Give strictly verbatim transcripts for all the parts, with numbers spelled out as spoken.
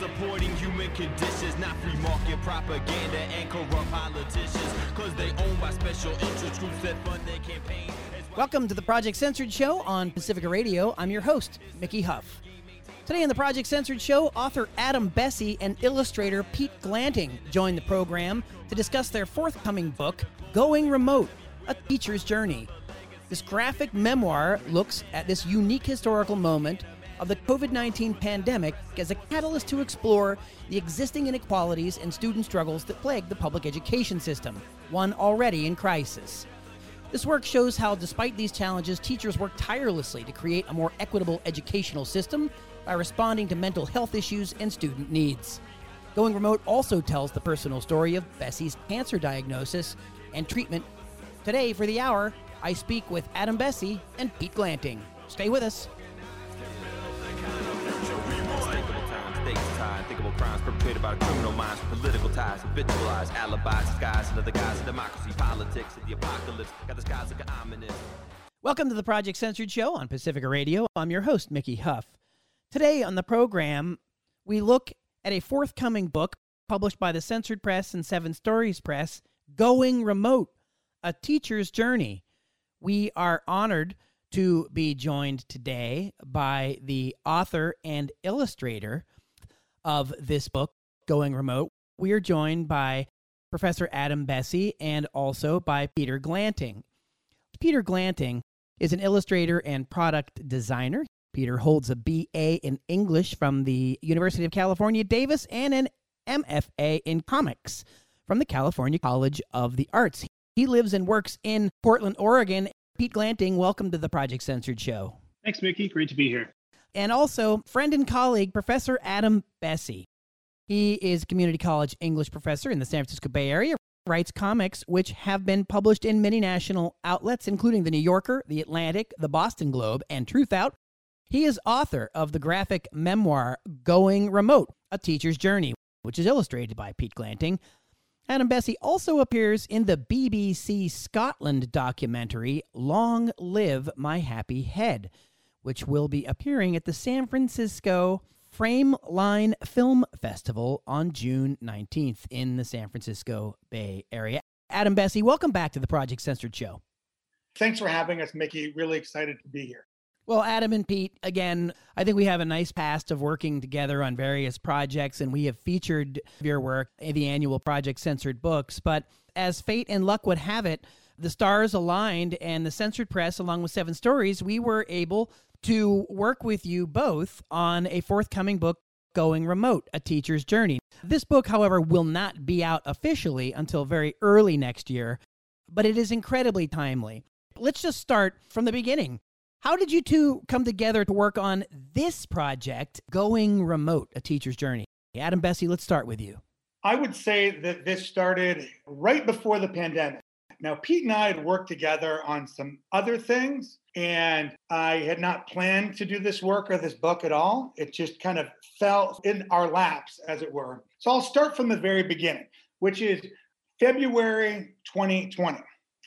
supporting human conditions, not free market propaganda and corrupt politicians, cause they owned by special interest groups that fund their campaign. Welcome to the Project Censored Show on Pacifica Radio. I'm your host, Mickey Huff. Today on the Project Censored Show, author Adam Bessey and illustrator Pete Glanting join the program to discuss their forthcoming book, Going Remote, A Teacher's Journey. This graphic memoir looks at this unique historical moment of the covid nineteen pandemic as a catalyst to explore the existing inequalities and student struggles that plague the public education system, one already in crisis. This work shows how, despite these challenges, teachers work tirelessly to create a more equitable educational system by responding to mental health issues and student needs. Going Remote also tells the personal story of Bessey's cancer diagnosis and treatment. Today, for the hour, I speak with Adam Bessey and Pete Glanting. Stay with us. Thinkable crimes perpetrated by criminal minds, political ties, habitualized alibis, skies, another guise of democracy, politics, and the apocalypse. Got the skies looking ominous. Welcome to the Project Censored Show on Pacifica Radio. I'm your host, Mickey Huff. Today on the program, we look at a forthcoming book published by the Censored Press and Seven Stories Press, Going Remote, A Teacher's Journey. We are honored to be joined today by the author and illustrator of this book, Going Remote. We are joined by Professor Adam Bessey and also by Peter Glanting. Peter Glanting is an illustrator and product designer. Peter holds a B A in English from the University of California, Davis, and an M F A in comics from the California College of the Arts. He lives and works in Portland, Oregon. Pete Glanting, welcome to the Project Censored Show. Thanks, Mickey. Great to be here. And also, friend and colleague, Professor Adam Bessey. He is a community college English professor in the San Francisco Bay Area, writes comics which have been published in many national outlets, including The New Yorker, The Atlantic, The Boston Globe, and Truthout. He is author of the graphic memoir, Going Remote, A Teacher's Journey, which is illustrated by Pete Glanting. Adam Bessey also appears in the B B C Scotland documentary, Long Live My Happy Head, which will be appearing at the San Francisco Frameline Film Festival on June nineteenth in the San Francisco Bay Area. Adam Bessey, welcome back to the Project Censored Show. Thanks for having us, Mickey. Really excited to be here. Well, Adam and Pete, again, I think we have a nice past of working together on various projects, and we have featured your work in the annual Project Censored books. But as fate and luck would have it, the stars aligned and the Censored Press, along with Seven Stories, we were able to work with you both on a forthcoming book, Going Remote, A Teacher's Journey. This book, however, will not be out officially until very early next year, but it is incredibly timely. Let's just start from the beginning. How did you two come together to work on this project, Going Remote, A Teacher's Journey? Adam Bessey, let's start with you. I would say that this started right before the pandemic. Now, Pete and I had worked together on some other things, and I had not planned to do this work or this book at all. It just kind of fell in our laps, as it were. So I'll start from the very beginning, which is February twenty twenty.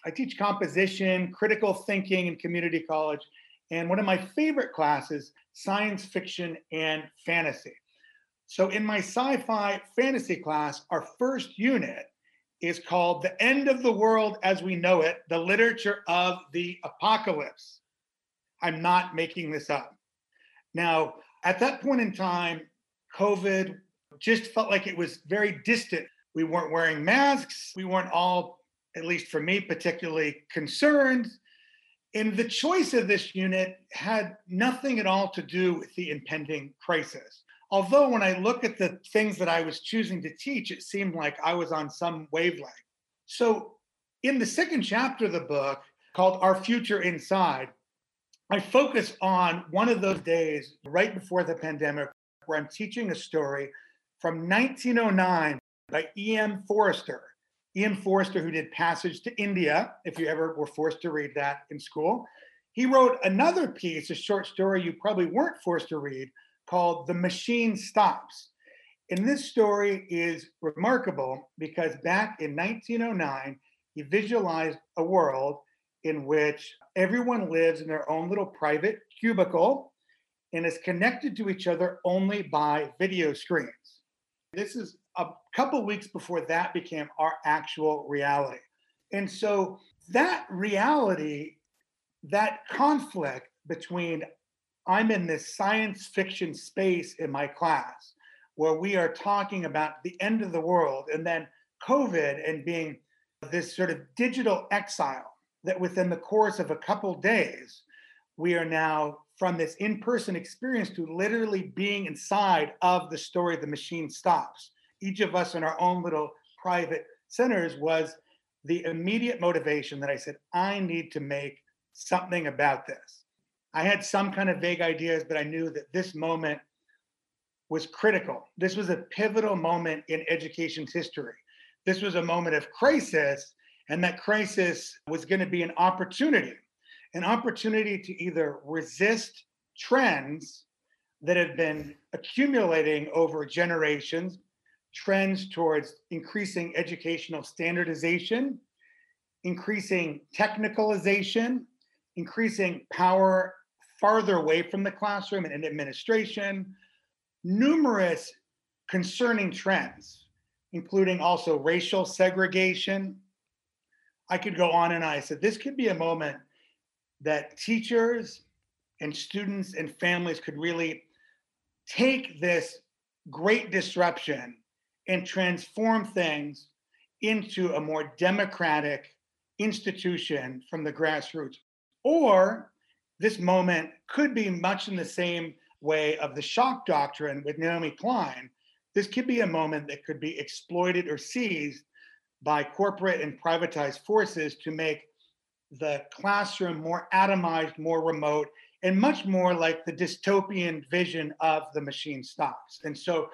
I teach composition, critical thinking in community college, and one of my favorite classes, science fiction and fantasy. So in my sci-fi fantasy class, our first unit is called The End of the World as We Know It, The Literature of the Apocalypse. I'm not making this up. Now, at that point in time, COVID just felt like it was very distant. We weren't wearing masks. We weren't all, at least for me, particularly concerned. And the choice of this unit had nothing at all to do with the impending crisis. Although when I look at the things that I was choosing to teach, it seemed like I was on some wavelength. So in the second chapter of the book, called Our Future Inside, I focus on one of those days right before the pandemic where I'm teaching a story from nineteen oh nine by E M Forster. E M Forster, who did Passage to India, if you ever were forced to read that in school. He wrote another piece, a short story you probably weren't forced to read, called The Machine Stops. And this story is remarkable because back in nineteen oh nine, he visualized a world in which everyone lives in their own little private cubicle and is connected to each other only by video screens. This is a couple weeks before that became our actual reality. And so that reality, that conflict between I'm in this science fiction space in my class where we are talking about the end of the world, and then COVID and being this sort of digital exile that within the course of a couple days, we are now from this in-person experience to literally being inside of the story, The Machine Stops. Each of us in our own little private centers was the immediate motivation that I said, I need to make something about this. I had some kind of vague ideas, but I knew that this moment was critical. This was a pivotal moment in education's history. This was a moment of crisis, and that crisis was going to be an opportunity, an opportunity to either resist trends that have been accumulating over generations, trends towards increasing educational standardization, increasing technicalization, increasing power farther away from the classroom and in administration, numerous concerning trends, including also racial segregation. I could go on, and I said, this could be a moment that teachers and students and families could really take this great disruption and transform things into a more democratic institution from the grassroots. Or this moment could be much in the same way of the shock doctrine with Naomi Klein. This could be a moment that could be exploited or seized by corporate and privatized forces to make the classroom more atomized, more remote, and much more like the dystopian vision of The Machine Stops. And so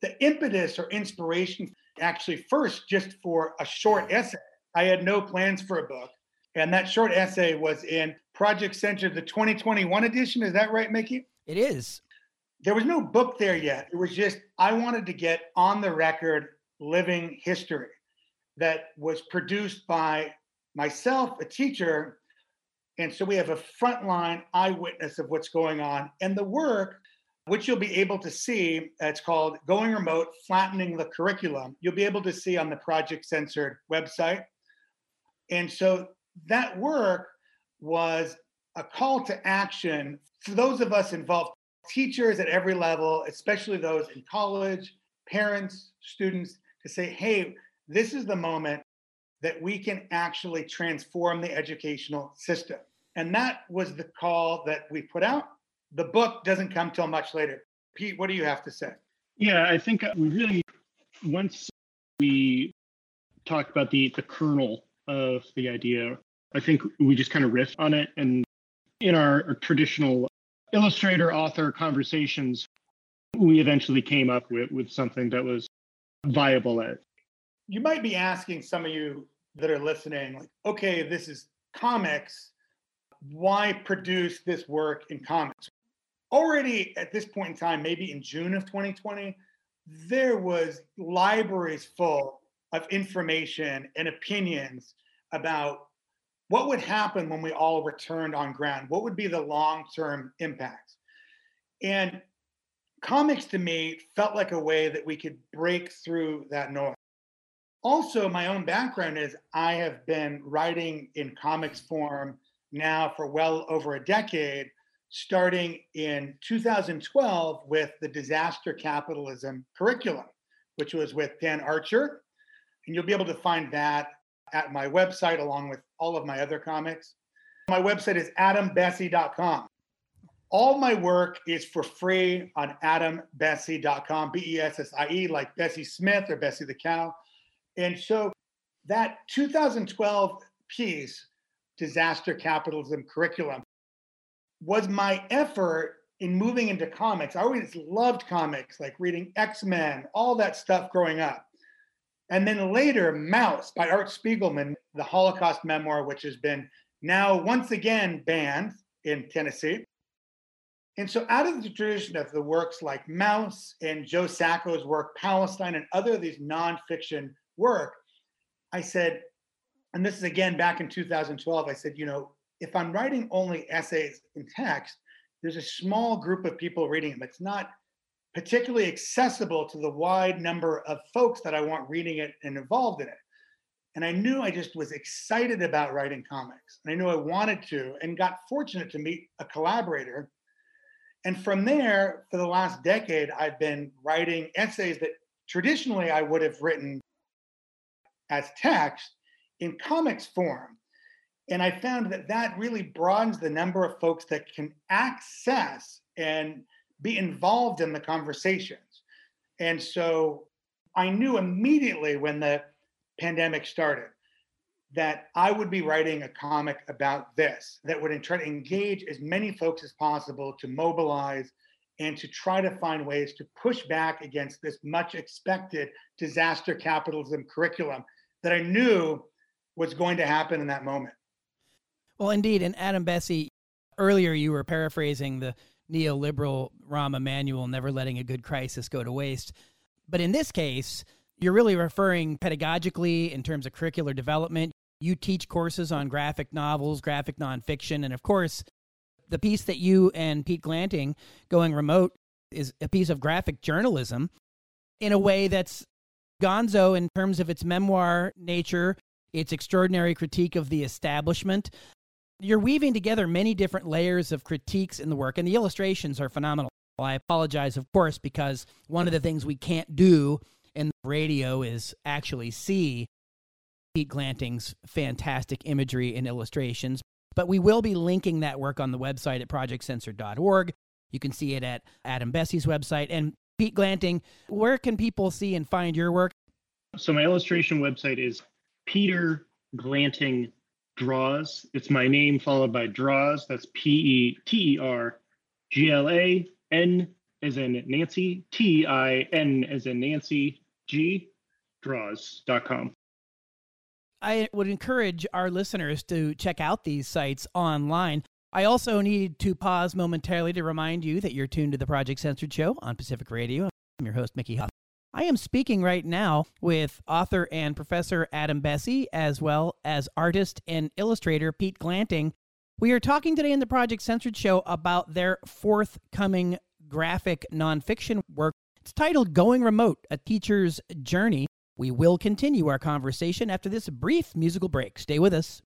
the impetus or inspiration actually first just for a short essay. I had no plans for a book. And that short essay was in Project Center, the twenty twenty-one edition. Is that right, Mickey? It is. There was no book there yet. It was just, I wanted to get on the record living history that was produced by myself, a teacher. And so we have a frontline eyewitness of what's going on. And the work, which you'll be able to see, it's called Going Remote, Flattening the Curriculum. You'll be able to see on the Project Censored website. And so that work was a call to action for those of us involved, teachers at every level, especially those in college, parents, students, to say, hey, this is the moment that we can actually transform the educational system. And that was the call that we put out. The book doesn't come till much later. Pete, what do you have to say? Yeah, I think we really, once we talked about the, the kernel of the idea, I think we just kind of riffed on it. And in our, our traditional illustrator-author conversations, we eventually came up with, with something that was viable at. You might be asking some of you that are listening, like, okay, this is comics. Why produce this work in comics? Already at this point in time, maybe in June of twenty twenty, there was libraries full of information and opinions about what would happen when we all returned on ground. What would be the long-term impacts? And comics to me felt like a way that we could break through that noise. Also, my own background is I have been writing in comics form now for well over a decade, starting in two thousand twelve with the Disaster Capitalism curriculum, which was with Dan Archer. And you'll be able to find that at my website along with all of my other comics. My website is adam bessie dot com. All my work is for free on adam bessie dot com, B E S S I E, like Bessie Smith or Bessie the Cow. And so that two thousand twelve piece, Disaster Capitalism curriculum, was my effort in moving into comics. I always loved comics, like reading X-Men, all that stuff growing up. And then later, Mouse by Art Spiegelman, the Holocaust memoir, which has been now once again banned in Tennessee. And so out of the tradition of the works like Mouse and Joe Sacco's work, Palestine, and other of these nonfiction work, I said, and this is again back in two thousand twelve, I said, you know, if I'm writing only essays and text, there's a small group of people reading it. It's not particularly accessible to the wide number of folks that I want reading it and involved in it. And I knew I just was excited about writing comics. And I knew I wanted to, and got fortunate to meet a collaborator. And from there, for the last decade, I've been writing essays that traditionally I would have written as text in comics form. And I found that that really broadens the number of folks that can access and be involved in the conversations. And so I knew immediately when the pandemic started that I would be writing a comic about this, that would try to engage as many folks as possible, to mobilize and to try to find ways to push back against this much expected disaster capitalism curriculum that I knew was going to happen in that moment. Well, indeed. And Adam Besse, earlier you were paraphrasing the neoliberal Rahm Emanuel, never letting a good crisis go to waste. But in this case, you're really referring pedagogically in terms of curricular development. You teach courses on graphic novels, graphic nonfiction, and of course, the piece that you and Pete Glanting, Going Remote, is a piece of graphic journalism in a way that's gonzo in terms of its memoir nature, its extraordinary critique of the establishment. You're weaving together many different layers of critiques in the work, and the illustrations are phenomenal. I apologize, of course, because one of the things we can't do in radio is actually see Pete Glanting's fantastic imagery and illustrations. But we will be linking that work on the website at project censor dot org. You can see it at Adam Besse's website. And Pete Glanting, where can people see and find your work? So my illustration website is Peter Glanting Draws. It's my name followed by Draws. That's P E T E R G L A N as in Nancy, T I N as in Nancy, G, draws dot com. I would encourage our listeners to check out these sites online. I also need to pause momentarily to remind you that you're tuned to the Project Censored Show on Pacific Radio. I'm your host, Mickey Huff. I am speaking right now with author and professor Adam Besse, as well as artist and illustrator Pete Glanting. We are talking today in the Project Censored Show about their forthcoming graphic nonfiction work. It's titled Going Remote, A Teacher's Journey. We will continue our conversation after this brief musical break. Stay with us.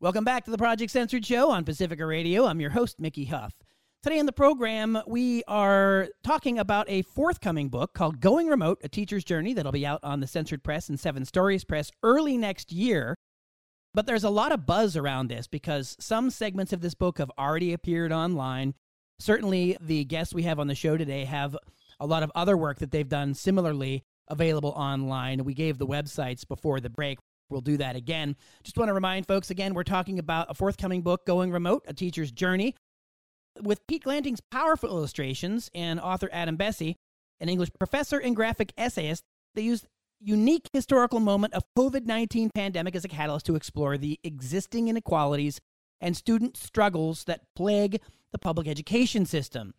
Welcome back to the Project Censored Show on Pacifica Radio. I'm your host, Mickey Huff. Today on the program, we are talking about a forthcoming book called Going Remote, A Teacher's Journey, that'll be out on the Censored Press and Seven Stories Press early next year. But there's a lot of buzz around this because some segments of this book have already appeared online. Certainly, the guests we have on the show today have a lot of other work that they've done similarly available online. We gave the websites before the break. We'll do that again. Just want to remind folks, again, we're talking about a forthcoming book, Going Remote, A Teacher's Journey, with Pete Glanting's powerful illustrations and author Adam Besse, an English professor and graphic essayist. They used unique historical moment of covid nineteen pandemic as a catalyst to explore the existing inequalities and student struggles that plague the public education system.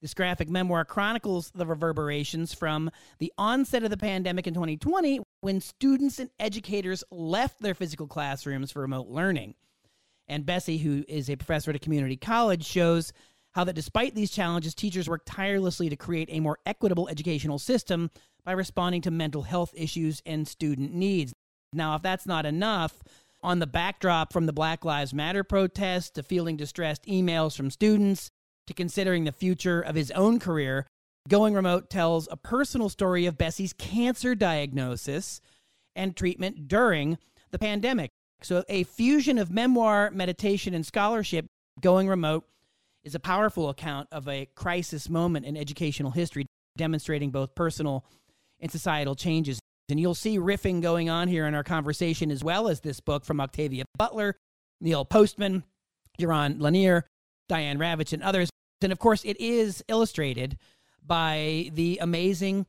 This graphic memoir chronicles the reverberations from the onset of the pandemic in twenty twenty, when students and educators left their physical classrooms for remote learning. And Besse, who is a professor at a community college, shows how that despite these challenges, teachers work tirelessly to create a more equitable educational system by responding to mental health issues and student needs. Now, if that's not enough, on the backdrop from the Black Lives Matter protests to fielding distressed emails from students, to considering the future of his own career, Going Remote tells a personal story of Besse's cancer diagnosis and treatment during the pandemic. So a fusion of memoir, meditation, and scholarship, Going Remote is a powerful account of a crisis moment in educational history, demonstrating both personal and societal changes. And you'll see riffing going on here in our conversation, as well as this book from Octavia Butler, Neil Postman, Jaron Lanier, Diane Ravitch, and others. And, of course, it is illustrated by the amazing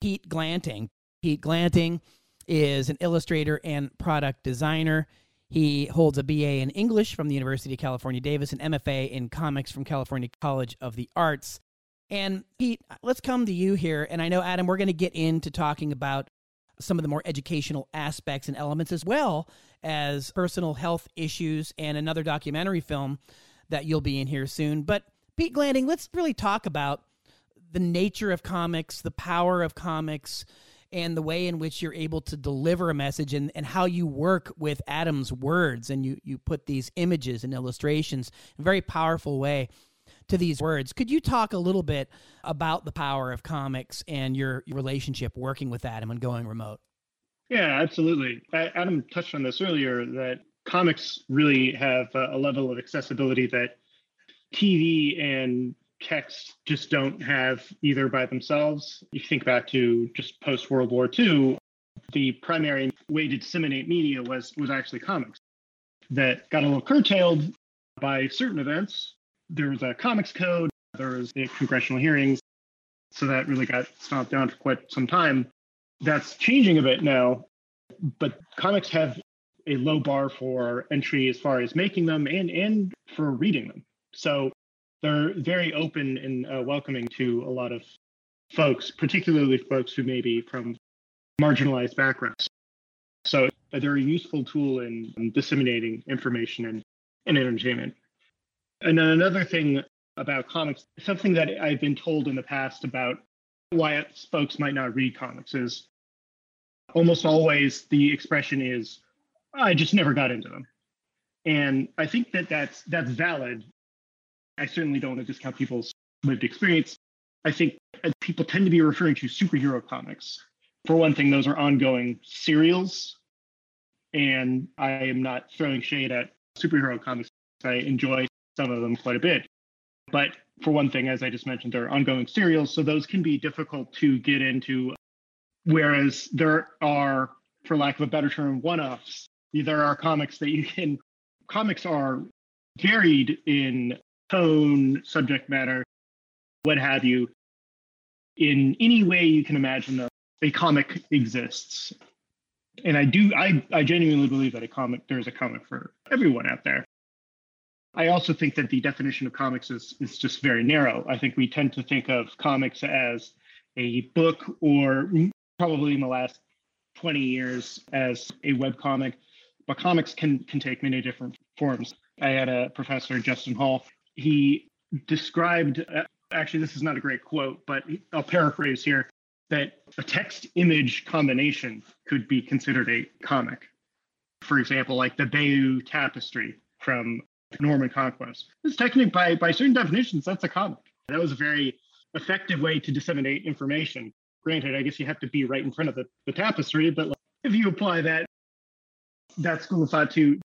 Pete Glanting. Pete Glanting is an illustrator and product designer. He holds a B A in English from the University of California, Davis, and M F A in comics from California College of the Arts. And, Pete, let's come to you here. And I know, Adam, we're going to get into talking about some of the more educational aspects and elements, as well as personal health issues and another documentary film that you'll be in here soon. But Pete Glanting, let's really talk about the nature of comics, the power of comics, and the way in which you're able to deliver a message, and, and how you work with Adam's words, and you, you put these images and illustrations in a very powerful way to these words. Could you talk a little bit about the power of comics and your relationship working with Adam and going remote? Yeah, absolutely. Adam touched on this earlier, that comics really have a level of accessibility that T V and text just don't have either by themselves. If you think back to just post-World War Two, the primary way to disseminate media was, was actually comics. That got a little curtailed by certain events. There was a comics code, there was the congressional hearings, so that really got stomped down for quite some time. That's changing a bit now, but comics have a low bar for entry as far as making them and, and for reading them. So they're very open and uh, welcoming to a lot of folks, particularly folks who may be from marginalized backgrounds. So they're a useful tool in, in disseminating information and, and entertainment. And then another thing about comics, something that I've been told in the past about why folks might not read comics, is almost always the expression is, I just never got into them. And I think that that's, that's valid. I certainly don't want to discount people's lived experience. I think people tend to be referring to superhero comics. For one thing, those are ongoing serials. And I am not throwing shade at superhero comics. I enjoy some of them quite a bit. But for one thing, as I just mentioned, there are ongoing serials, so those can be difficult to get into. Whereas there are, for lack of a better term, one-offs. There are comics that you can... Comics are varied in tone, subject matter, what have you. In any way you can imagine that a comic exists. And I do, I, I genuinely believe that a comic, there's a comic for everyone out there. I also think that the definition of comics is, is just very narrow. I think we tend to think of comics as a book, or probably in the last twenty years as a webcomic, but comics can, can take many different forms. I had a professor, Justin Hall, he described, actually this is not a great quote, but I'll paraphrase here, that a text-image combination could be considered a comic. For example, like the Bayeux Tapestry from Norman Conquest. It's technically, by, by certain definitions, that's a comic. That was a very effective way to disseminate information. Granted, I guess you have to be right in front of the, the tapestry, but like, if you apply that, that school of thought to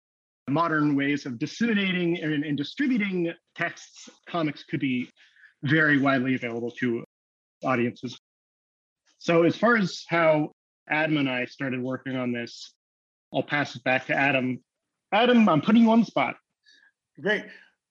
modern ways of disseminating and, and distributing texts, comics could be very widely available to audiences. So as far as how Adam and I started working on this, I'll pass it back to Adam. Adam, I'm putting you on the spot. Great.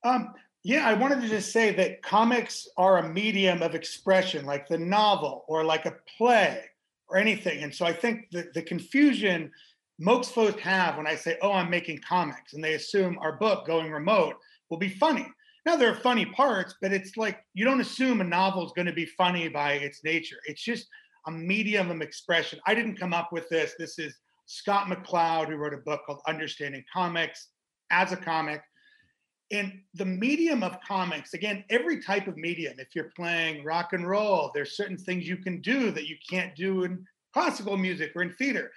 Um, yeah, I wanted to just say that comics are a medium of expression, like the novel or like a play or anything. And so I think that the confusion most folks have when I say, oh, I'm making comics, and they assume our book, Going Remote, will be funny. Now, there are funny parts, but it's like you don't assume a novel is going to be funny by its nature. It's just a medium of expression. I didn't come up with this. This is Scott McCloud, who wrote a book called Understanding Comics as a Comic. And the medium of comics, again, every type of medium, if you're playing rock and roll, there's certain things you can do that you can't do in classical music or in theater.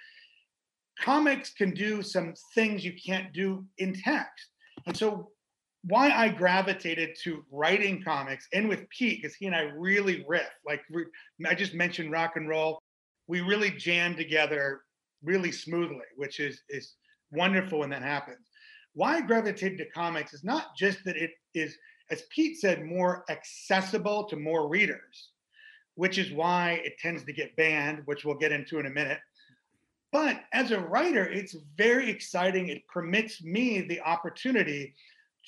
Comics can do some things you can't do in text. And so why I gravitated to writing comics, and with Pete, because he and I really riff, like I just mentioned rock and roll, we really jam together really smoothly, which is, is wonderful when that happens. Why I gravitated to comics is not just that it is, as Pete said, more accessible to more readers, which is why it tends to get banned, which we'll get into in a minute. But as a writer, it's very exciting. It permits me the opportunity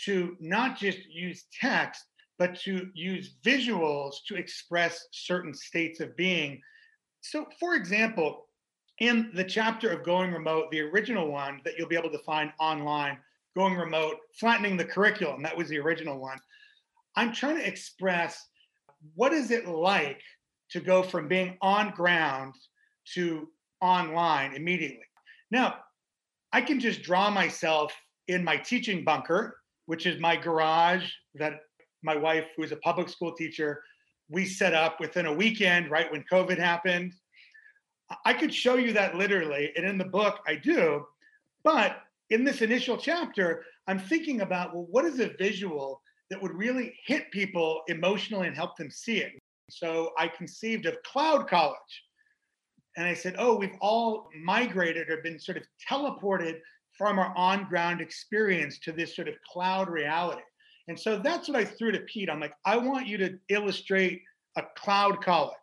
to not just use text, but to use visuals to express certain states of being. So, for example, in the chapter of Going Remote, the original one that you'll be able to find online, Going Remote, Flattening the Curriculum, that was the original one. I'm trying to express what is it like to go from being on ground to online immediately. Now, I can just draw myself in my teaching bunker, which is my garage that my wife, who is a public school teacher, we set up within a weekend, right when COVID happened. I could show you that literally, and in the book I do, but in this initial chapter, I'm thinking about, well, what is a visual that would really hit people emotionally and help them see it? So I conceived of cloud college. And I said, oh, we've all migrated or been sort of teleported from our on-ground experience to this sort of cloud reality. And so that's what I threw to Pete. I'm like, I want you to illustrate a cloud college.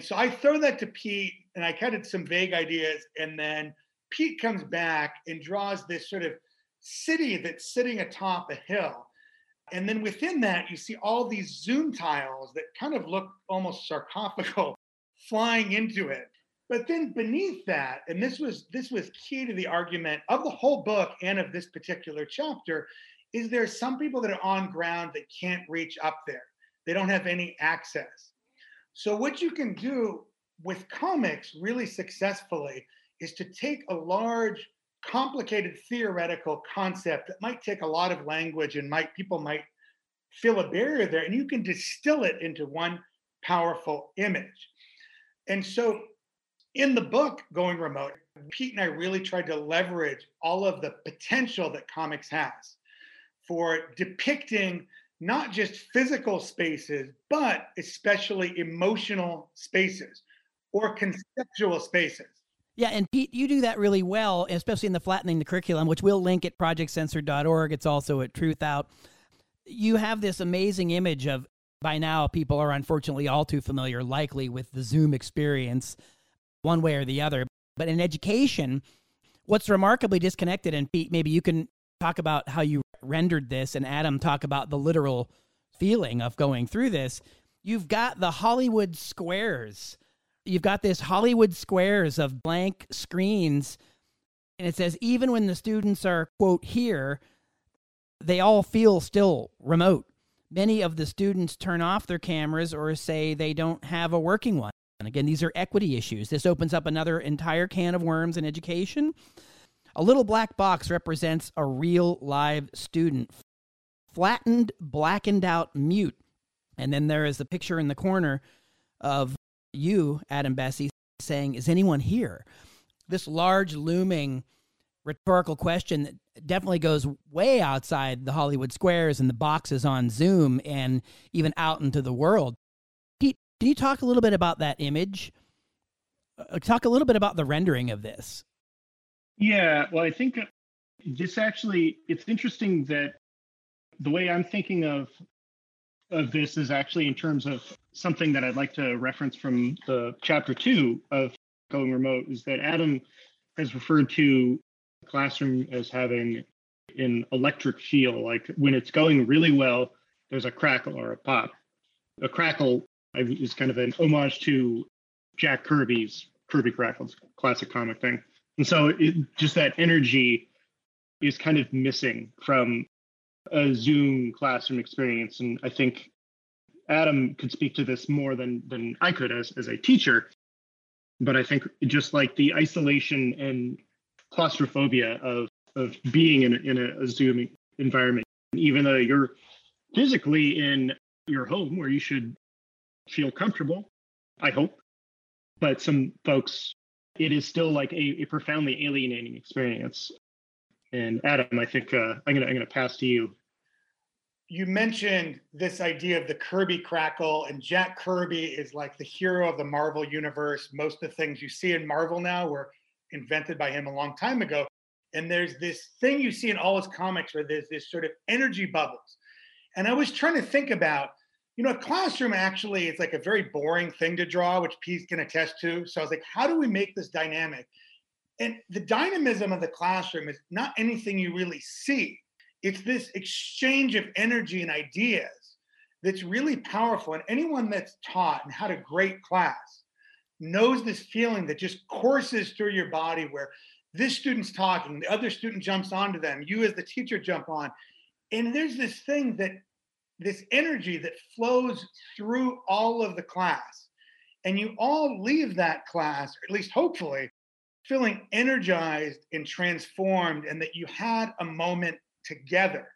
So I throw that to Pete, and I kind of some vague ideas. And then Pete comes back and draws this sort of city that's sitting atop a hill. And then within that, you see all these Zoom tiles that kind of look almost sarcophageal flying into it. But then beneath that, and this was this was key to the argument of the whole book and of this particular chapter, is there are some people that are on ground that can't reach up there. They don't have any access. So what you can do with comics really successfully is to take a large, complicated theoretical concept that might take a lot of language and might people might feel a barrier there, and you can distill it into one powerful image. And so in the book, Going Remote, Pete and I really tried to leverage all of the potential that comics has for depicting not just physical spaces, but especially emotional spaces or conceptual spaces. Yeah, and Pete, you do that really well, especially in the Flattening the Curriculum, which we'll link at project censored dot org. It's also at Truthout. You have this amazing image of, by now, people are unfortunately all too familiar, likely, with the Zoom experience, one way or the other. But in education, what's remarkably disconnected, and Pete, maybe you can talk about how you rendered this, and Adam talk about the literal feeling of going through this, you've got the Hollywood squares. You've got this Hollywood squares of blank screens. And it says, even when the students are, quote, here, they all feel still remote. Many of the students turn off their cameras or say they don't have a working one. And again, these are equity issues. This opens up another entire can of worms in education. A little black box represents a real live student. Flattened, blackened out, mute. And then there is the picture in the corner of you, Adam Bessey, saying, is anyone here? This large looming rhetorical question that definitely goes way outside the Hollywood squares and the boxes on Zoom and even out into the world. Pete, can you talk a little bit about that image? Uh, talk a little bit about the rendering of this. Yeah, well, I think this actually, it's interesting that the way I'm thinking of of this is actually in terms of something that I'd like to reference from the chapter two of Going Remote, is that Adam has referred to the classroom as having an electric feel, like when it's going really well, there's a crackle or a pop. A crackle is kind of an homage to Jack Kirby's Kirby Crackles, classic comic thing. And so it, just that energy is kind of missing from a Zoom classroom experience. And I think Adam could speak to this more than than I could as, as a teacher. But I think just like the isolation and claustrophobia of, of being in, in a, a Zoom environment, even though you're physically in your home where you should feel comfortable, I hope, but some folks, it is still like a, a profoundly alienating experience. And Adam, I think uh, I'm gonna I'm gonna pass to you. You mentioned this idea of the Kirby crackle, and Jack Kirby is like the hero of the Marvel universe. Most of the things you see in Marvel now were invented by him a long time ago. And there's this thing you see in all his comics where there's this sort of energy bubbles. And I was trying to think about, you know, a classroom actually is like a very boring thing to draw, which Pete's can attest to. So I was like, how do we make this dynamic? And the dynamism of the classroom is not anything you really see. It's this exchange of energy and ideas that's really powerful. And anyone that's taught and had a great class knows this feeling that just courses through your body where this student's talking, the other student jumps onto them, you as the teacher jump on. And there's this thing that, this energy that flows through all of the class. And you all leave that class, or at least hopefully, feeling energized and transformed, and that you had a moment together.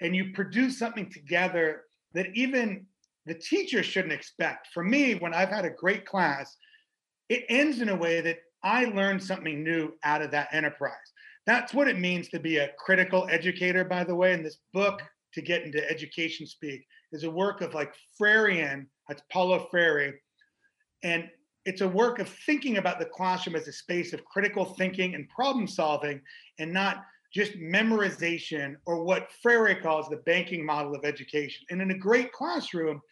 And you produce something together that even the teacher shouldn't expect. For me, when I've had a great class, it ends in a way that I learned something new out of that enterprise. That's what it means to be a critical educator, by the way. And this book, To Get Into Education Speak, is a work of like Freirean, that's Paulo Freire. And it's a work of thinking about the classroom as a space of critical thinking and problem solving, and not just memorization, or what Freire calls the banking model of education. And in a great classroom,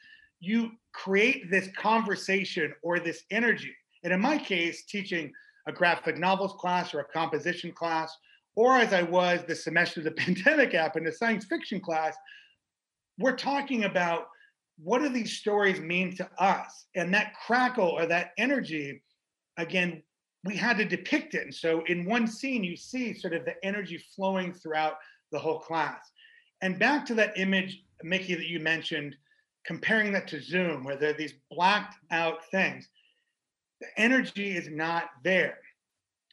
you create this conversation or this energy. And in my case, teaching a graphic novels class or a composition class, or as I was the semester the pandemic happened, a science fiction class, we're talking about what do these stories mean to us? And that crackle or that energy, again, we had to depict it. And so in one scene, you see sort of the energy flowing throughout the whole class. And back to that image, Mickey, that you mentioned, comparing that to Zoom, where there are these blacked out things, the energy is not there.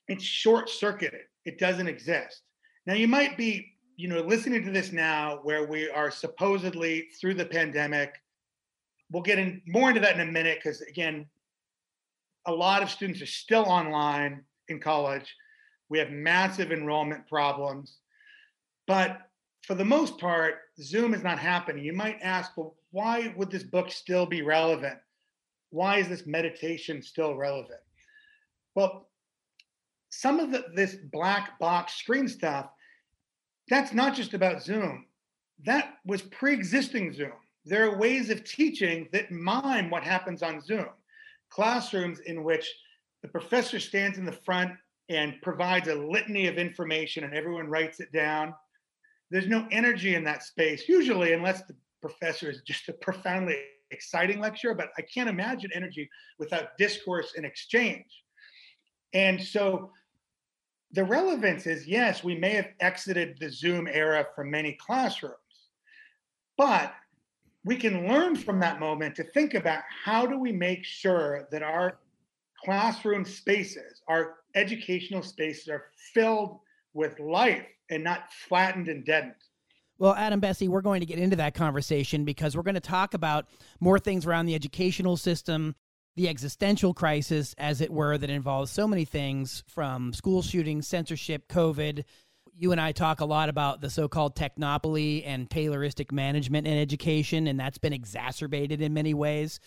It's short-circuited. It doesn't exist. Now, you might be, you know, listening to this now where we are supposedly through the pandemic. We'll get in more into that in a minute, because again, a lot of students are still online in college. We have massive enrollment problems. But for the most part, Zoom is not happening. You might ask, well, why would this book still be relevant? Why is this meditation still relevant? Well, some of the, this black box screen stuff, that's not just about Zoom. That was pre-existing Zoom. There are ways of teaching that mime what happens on Zoom. Classrooms in which the professor stands in the front and provides a litany of information and everyone writes it down. There's no energy in that space, usually, unless the professor is just a profoundly exciting lecturer, but I can't imagine energy without discourse and exchange. And so the relevance is, yes, we may have exited the Zoom era for many classrooms, but we can learn from that moment to think about how do we make sure that our classroom spaces, our educational spaces, are filled with life and not flattened and deadened. Well, Adam, Bessie, we're going to get into that conversation, because we're going to talk about more things around the educational system, the existential crisis, as it were, that involves so many things from school shootings, censorship, COVID. You and I talk a lot about the so-called technopoly and Tayloristic management in education, and that's been exacerbated in many ways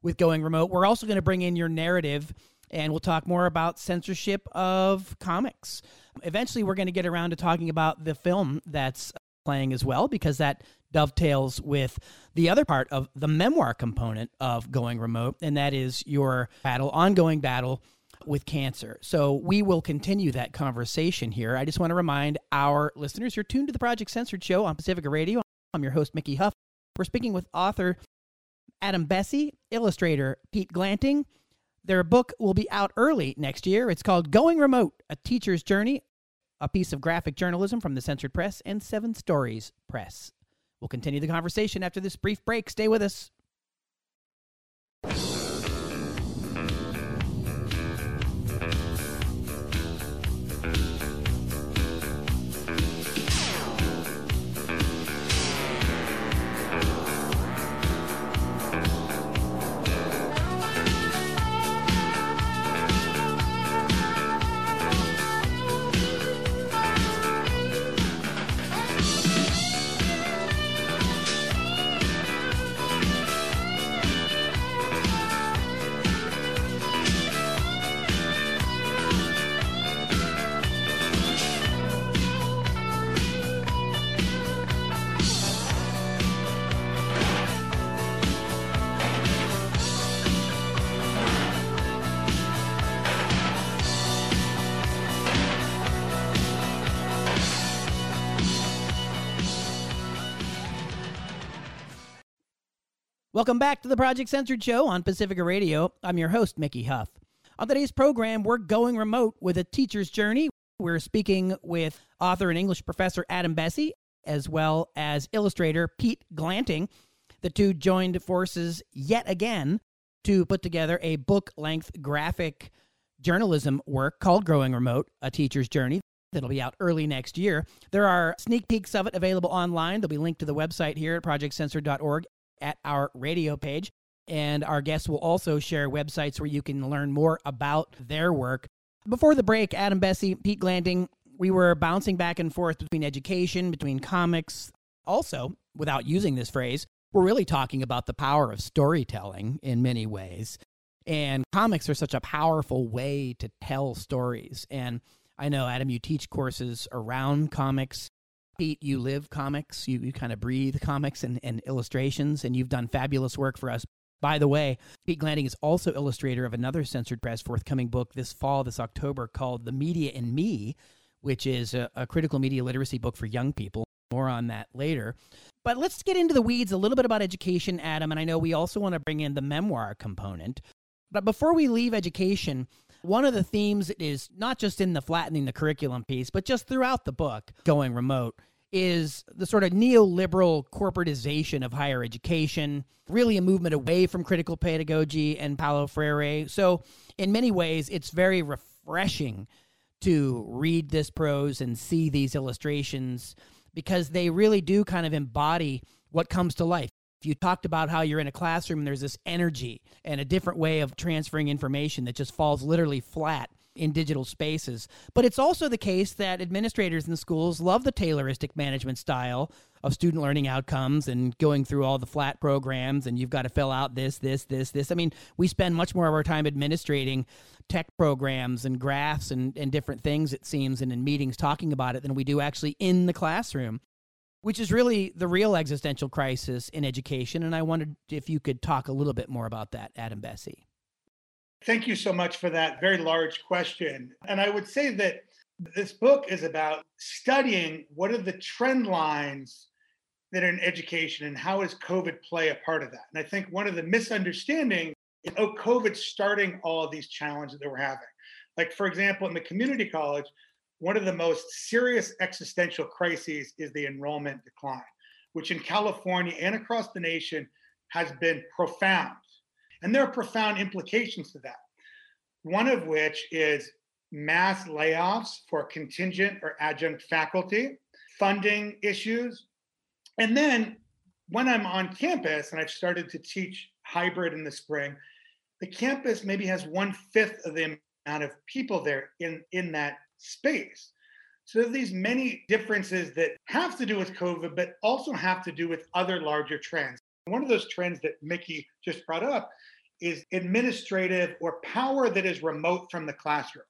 with going remote. We're also going to bring in your narrative, and we'll talk more about censorship of comics. Eventually, we're going to get around to talking about the film that's playing as well, because that dovetails with the other part of the memoir component of going remote, and that is your battle, ongoing battle with cancer. So we will continue that conversation here. I just want to remind our listeners, you're tuned to the Project Censored Show on Pacifica Radio. I'm your host, Mickey Huff. We're speaking with author Adam Bessie, illustrator Pete Glanting. Their book will be out early next year. It's called Going Remote, A Teacher's Journey, a piece of graphic journalism from the Censored Press and Seven Stories Press. We'll continue the conversation after this brief break. Stay with us. Welcome back to the Project Censored Show on Pacifica Radio. I'm your host, Mickey Huff. On today's program, we're going remote with a teacher's journey. We're speaking with author and English professor Adam Besse, as well as illustrator Pete Glanting. The two joined forces yet again to put together a book-length graphic journalism work called Growing Remote, A Teacher's Journey, that'll be out early next year. There are sneak peeks of it available online. They'll be linked to the website here at project censored dot org. At our radio page, and our guests will also share websites where you can learn more about their work. Before the break, Adam Besse, Pete Glanting, we were bouncing back and forth between education, between comics. Also, without using this phrase, we're really talking about the power of storytelling in many ways. And comics are such a powerful way to tell stories. And I know, Adam, you teach courses around comics. Pete, you live comics, you, you kind of breathe comics and, and illustrations, and you've done fabulous work for us. By the way, Pete Glanting is also illustrator of another Censored Press forthcoming book this fall, this October, called The Media in Me, which is a, a critical media literacy book for young people. More on that later. But let's get into the weeds a little bit about education, Adam, and I know we also want to bring in the memoir component. But before we leave education, one of the themes is not just in the flattening the curriculum piece, but just throughout the book, Going Remote, is the sort of neoliberal corporatization of higher education, really a movement away from critical pedagogy and Paulo Freire. So in many ways, it's very refreshing to read this prose and see these illustrations because they really do kind of embody what comes to life. You talked about how you're in a classroom and there's this energy and a different way of transferring information that just falls literally flat in digital spaces. But it's also the case that administrators in schools love the Tayloristic management style of student learning outcomes and going through all the flat programs and you've got to fill out this, this, this, this. I mean, we spend much more of our time administrating tech programs and graphs and, and different things, it seems, and in meetings talking about it than we do actually in the classroom, which is really the real existential crisis in education. And I wondered if you could talk a little bit more about that, Adam Besse. Thank you so much for that very large question. And I would say that this book is about studying what are the trend lines that are in education and how does COVID play a part of that? And I think one of the misunderstandings is, oh, COVID's starting all of these challenges that we're having. Like, for example, in the community college, one of the most serious existential crises is the enrollment decline, which in California and across the nation has been profound. And there are profound implications to that, one of which is mass layoffs for contingent or adjunct faculty, funding issues. And then when I'm on campus, and I've started to teach hybrid in the spring, the campus maybe has one-fifth of the amount of people there in, in that space. So there are these many differences that have to do with COVID, but also have to do with other larger trends. One of those trends that Mickey just brought up is administrative or power that is remote from the classroom.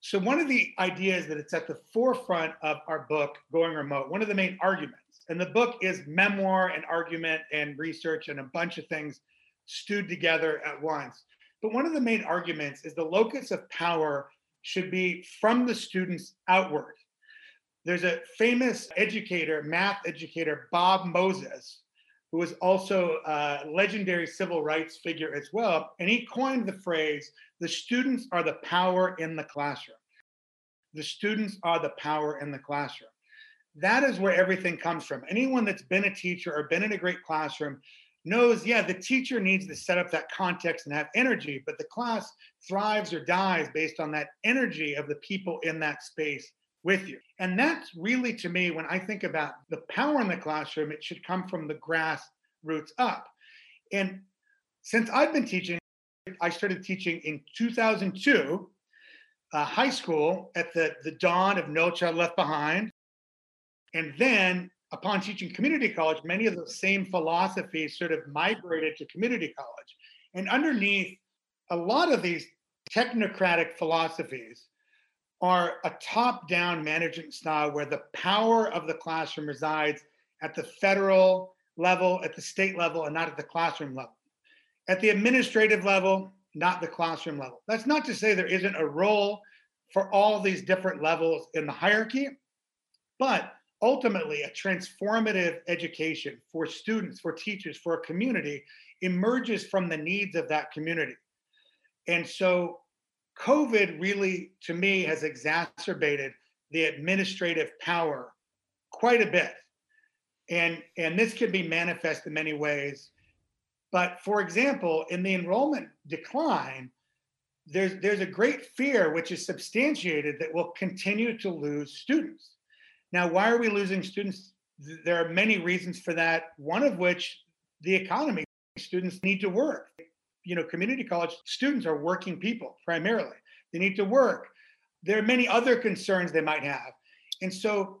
So one of the ideas that it's at the forefront of our book, Going Remote, one of the main arguments, and the book is memoir and argument and research and a bunch of things stewed together at once. But one of the main arguments is the locus of power should be from the students outward. There's a famous educator, math educator, Bob Moses, who was also a legendary civil rights figure as well. And he coined the phrase, the students are the power in the classroom. The students are the power in the classroom. That is where everything comes from. Anyone that's been a teacher or been in a great classroom knows, yeah, the teacher needs to set up that context and have energy, but the class thrives or dies based on that energy of the people in that space with you. And that's really, to me, when I think about the power in the classroom, it should come from the grassroots up. And since I've been teaching, I started teaching in two thousand two, uh, high school at the, the dawn of No Child Left Behind. And then upon teaching community college, many of those same philosophies sort of migrated to community college. And underneath a lot of these technocratic philosophies are a top-down management style where the power of the classroom resides at the federal level, at the state level, and not at the classroom level. At the administrative level, not the classroom level. That's not to say there isn't a role for all these different levels in the hierarchy, but ultimately a transformative education for students, for teachers, for a community emerges from the needs of that community. And so COVID really, to me, has exacerbated the administrative power quite a bit. And, and this can be manifest in many ways. But for example, in the enrollment decline, there's, there's a great fear, which is substantiated, that we'll continue to lose students. Now, why are we losing students? There are many reasons for that, one of which the economy. Students need to work. You know, community college students are working people primarily. They need to work. There are many other concerns they might have. And so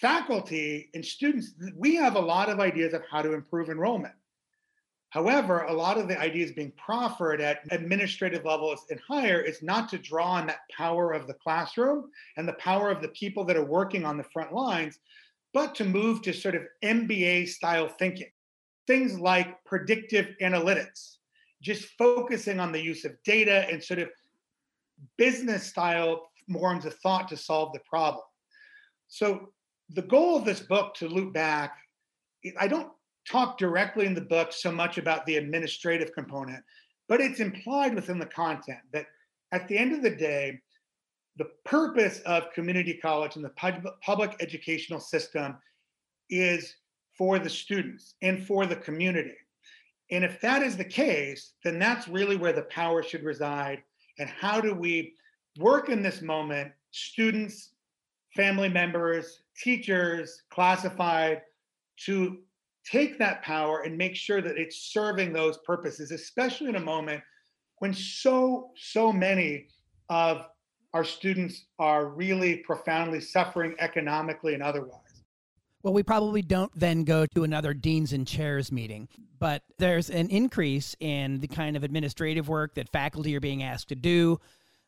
faculty and students, we have a lot of ideas of how to improve enrollment. However, a lot of the ideas being proffered at administrative levels and higher is not to draw on that power of the classroom and the power of the people that are working on the front lines, but to move to sort of M B A style thinking. Things like predictive analytics, just focusing on the use of data and sort of business style norms of thought to solve the problem. So the goal of this book, to loop back, I don't talk directly in the book so much about the administrative component, but it's implied within the content that at the end of the day, the purpose of community college and the pub- public educational system is for the students and for the community. And if that is the case, then that's really where the power should reside. And how do we work in this moment, students, family members, teachers, classified, to take that power and make sure that it's serving those purposes, especially in a moment when so, so many of our students are really profoundly suffering economically and otherwise. Well, we probably don't then go to another deans and chairs meeting, but there's an increase in the kind of administrative work that faculty are being asked to do.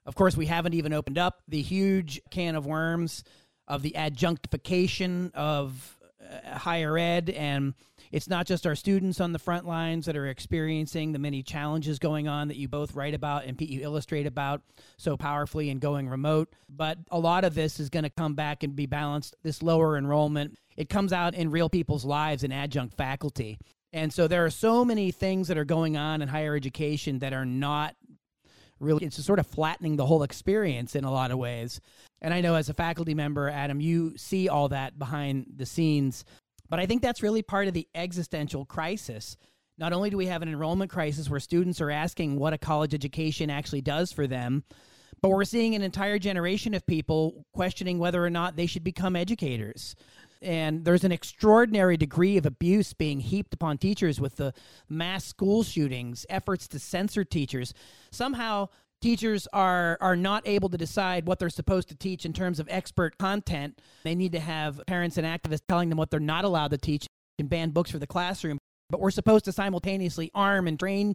Of course, we haven't even opened up the huge can of worms of the adjunctification of uh, higher ed. And it's not just our students on the front lines that are experiencing the many challenges going on that you both write about and Pete, you illustrate about so powerfully in Going Remote, but a lot of this is going to come back and be balanced. This lower enrollment, it comes out in real people's lives in adjunct faculty. And so there are so many things that are going on in higher education that are not really, it's just sort of flattening the whole experience in a lot of ways. And I know as a faculty member, Adam, you see all that behind the scenes, but I think that's really part of the existential crisis. Not only do we have an enrollment crisis where students are asking what a college education actually does for them, but we're seeing an entire generation of people questioning whether or not they should become educators. And there's an extraordinary degree of abuse being heaped upon teachers with the mass school shootings, efforts to censor teachers. Somehow, teachers are, are not able to decide what they're supposed to teach in terms of expert content. They need to have parents and activists telling them what they're not allowed to teach and ban books for the classroom. But we're supposed to simultaneously arm and train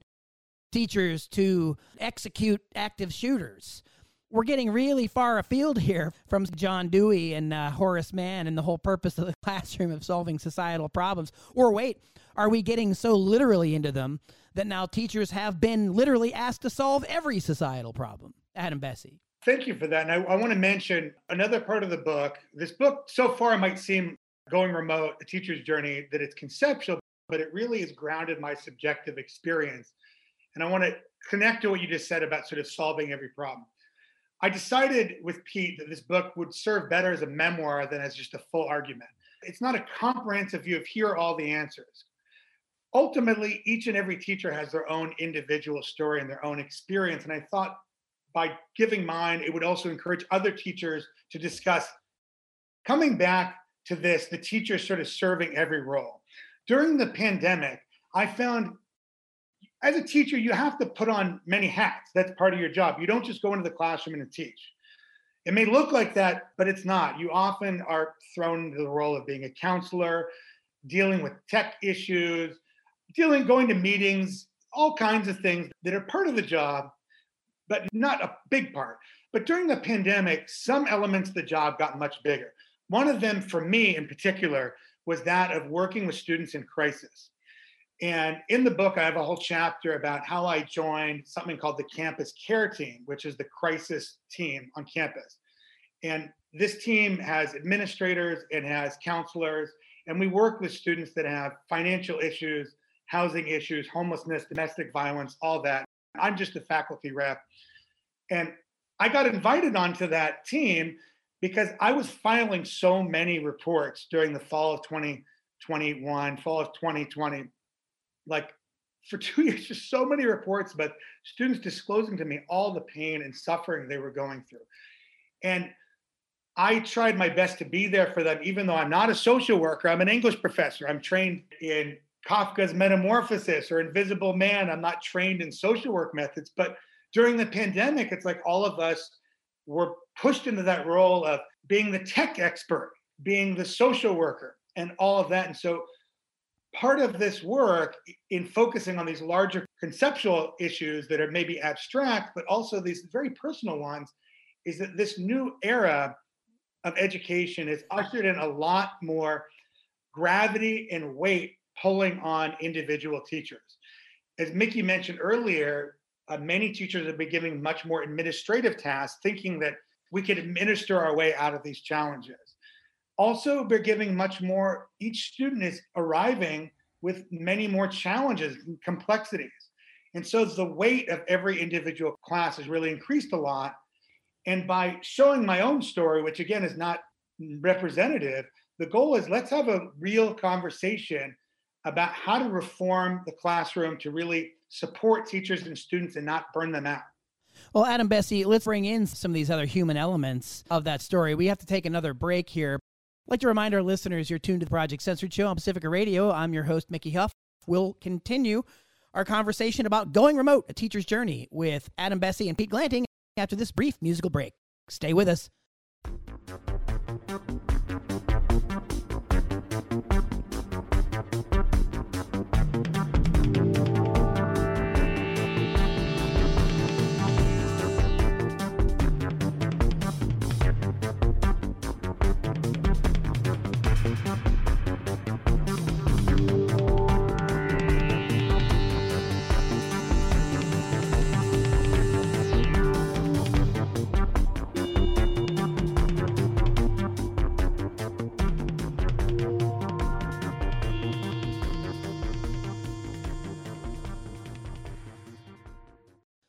teachers to execute active shooters. We're getting really far afield here from John Dewey and uh, Horace Mann and the whole purpose of the classroom of solving societal problems. Or wait, are we getting so literally into them that now teachers have been literally asked to solve every societal problem? Adam Besse. Thank you for that. And I, I want to mention another part of the book. This book so far might seem Going Remote, A Teacher's Journey, that it's conceptual, but it really is grounded in my subjective experience. And I want to connect to what you just said about sort of solving every problem. I decided with Pete that this book would serve better as a memoir than as just a full argument. It's not a comprehensive view of here are all the answers. Ultimately, each and every teacher has their own individual story and their own experience. And I thought by giving mine, it would also encourage other teachers to discuss coming back to this, the teacher sort of serving every role. During the pandemic, I found as a teacher, you have to put on many hats. That's part of your job. You don't just go into the classroom and teach. It may look like that, but it's not. You often are thrown into the role of being a counselor, dealing with tech issues, dealing, going to meetings, all kinds of things that are part of the job, but not a big part. But during the pandemic, some elements of the job got much bigger. One of them for me in particular was that of working with students in crisis. And in the book, I have a whole chapter about how I joined something called the Campus Care Team, which is the crisis team on campus. And this team has administrators and has counselors, and we work with students that have financial issues, housing issues, homelessness, domestic violence, all that. I'm just a faculty rep. And I got invited onto that team because I was filing so many reports during the fall of twenty twenty-one, fall of twenty twenty, like for two years, just so many reports about students disclosing to me all the pain and suffering they were going through. And I tried my best to be there for them, even though I'm not a social worker, I'm an English professor. I'm trained in Kafka's Metamorphosis or Invisible Man. I'm not trained in social work methods, but during the pandemic, it's like all of us were pushed into that role of being the tech expert, being the social worker, and all of that. And so part of this work in focusing on these larger conceptual issues that are maybe abstract, but also these very personal ones, is that this new era of education has ushered in a lot more gravity and weight pulling on individual teachers. As Mickey mentioned earlier, Uh, many teachers have been giving much more administrative tasks, thinking that we could administer our way out of these challenges. Also, we're giving much more, each student is arriving with many more challenges and complexities. And so the weight of every individual class has really increased a lot. And by showing my own story, which again is not representative, the goal is let's have a real conversation about how to reform the classroom to really support teachers and students and not burn them out. Well, Adam Besse, let's bring in some of these other human elements of that story. We have to take another break here. I'd like to remind our listeners you're tuned to the Project Censored Show on Pacifica Radio. I'm your host, Mickey Huff. We'll continue our conversation about Going Remote, A Teacher's Journey with Adam Besse and Pete Glanting after this brief musical break. Stay with us.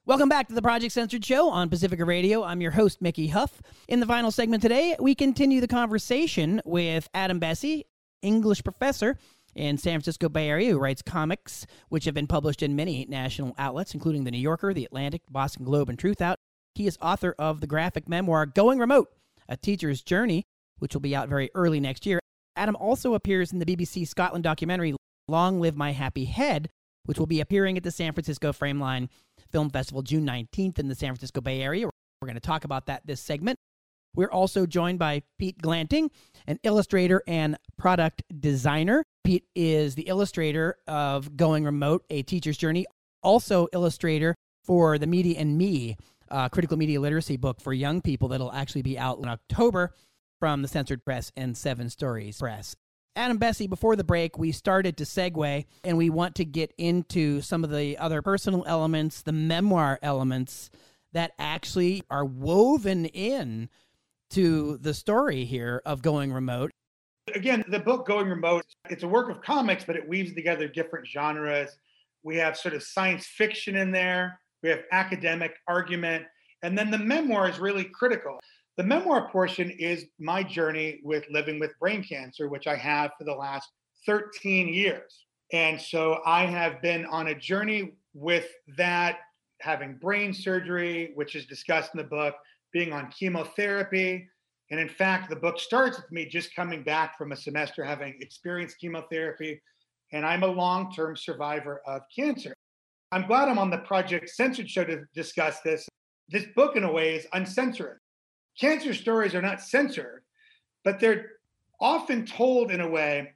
Welcome back to the Project Censored Show on Pacifica Radio. I'm your host, Mickey Huff. In the final segment today, we continue the conversation with Adam Besse, English professor in San Francisco Bay Area, who writes comics, which have been published in many national outlets, including The New Yorker, The Atlantic, Boston Globe, and Truthout. He is author of the graphic memoir, Going Remote, A Teacher's Journey, which will be out very early next year. Adam also appears in the B B C Scotland documentary, Long Live My Happy Head, which will be appearing at the San Francisco Frameline Film Festival June nineteenth in the San Francisco Bay Area. We're going to talk about that this segment. We're also joined by Pete Glanting, an illustrator and product designer. Pete is the illustrator of Going Remote, A Teacher's Journey, also illustrator for the Media and Me, uh, critical media literacy book for young people that'll actually be out in October from the Censored Press and Seven Stories Press. Adam Besse, before the break, we started to segue, and we want to get into some of the other personal elements, the memoir elements that actually are woven in to the story here of Going Remote. Again, the book Going Remote, it's a work of comics, but it weaves together different genres. We have sort of science fiction in there. We have academic argument. And then the memoir is really critical. The memoir portion is my journey with living with brain cancer, which I have for the last thirteen years. And so I have been on a journey with that, having brain surgery, which is discussed in the book, being on chemotherapy. And in fact, the book starts with me just coming back from a semester having experienced chemotherapy. And I'm a long-term survivor of cancer. I'm glad I'm on the Project Censored Show to discuss this. This book, in a way, is uncensored. Cancer stories are not censored, but they're often told in a way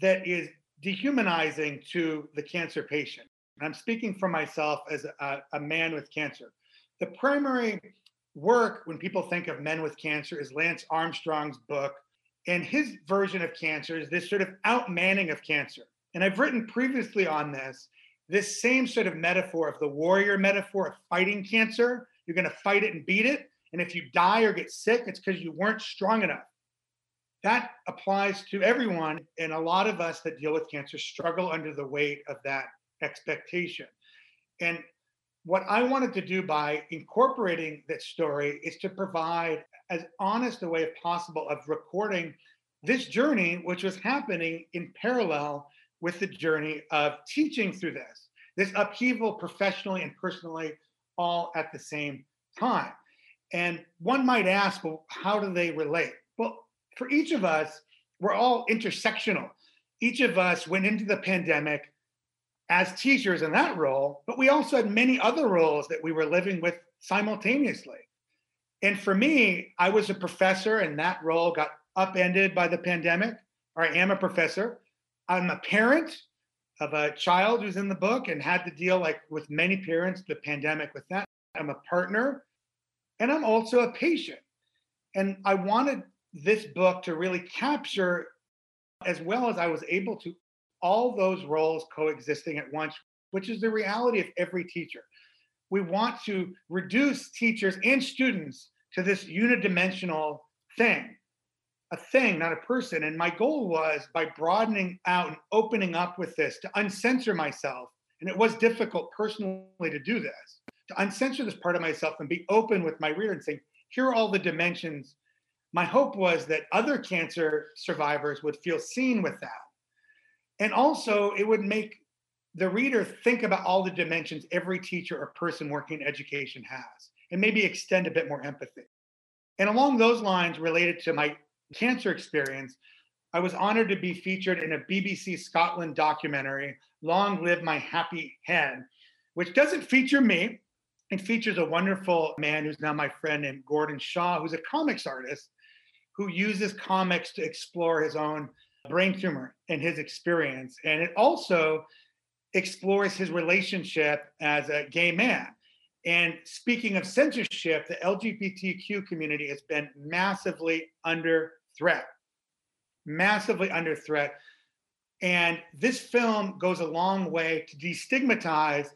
that is dehumanizing to the cancer patient. And I'm speaking for myself as a, a man with cancer. The primary work when people think of men with cancer is Lance Armstrong's book. And his version of cancer is this sort of outmanning of cancer. And I've written previously on this, this same sort of metaphor of the warrior metaphor of fighting cancer. You're going to fight it and beat it. And if you die or get sick, it's because you weren't strong enough. That applies to everyone. And a lot of us that deal with cancer struggle under the weight of that expectation. And what I wanted to do by incorporating this story is to provide as honest a way as possible of recording this journey, which was happening in parallel with the journey of teaching through this, this upheaval professionally and personally, all at the same time. And one might ask, well, how do they relate? Well, for each of us, we're all intersectional. Each of us went into the pandemic as teachers in that role, but we also had many other roles that we were living with simultaneously. And for me, I was a professor, and that role got upended by the pandemic, or I am a professor. I'm a parent of a child who's in the book and had to deal, like with many parents, the pandemic with that. I'm a partner, and I'm also a patient. And I wanted this book to really capture, as well as I was able to, all those roles coexisting at once, which is the reality of every teacher. We want to reduce teachers and students to this unidimensional thing, a thing, not a person. And my goal was, by broadening out and opening up with this, to uncensor myself. And it was difficult personally to do this, to uncensor this part of myself and be open with my reader and saying, here are all the dimensions. My hope was that other cancer survivors would feel seen with that. And also, it would make the reader think about all the dimensions every teacher or person working in education has, and maybe extend a bit more empathy. And along those lines, related to my cancer experience, I was honored to be featured in a B B C Scotland documentary, Long Live My Happy Head, which doesn't feature me. It features a wonderful man who's now my friend named Gordon Shaw, who's a comics artist who uses comics to explore his own brain tumor and his experience. And it also explores his relationship as a gay man. And speaking of censorship, the L G B T Q community has been massively under threat, massively under threat. And this film goes a long way to destigmatize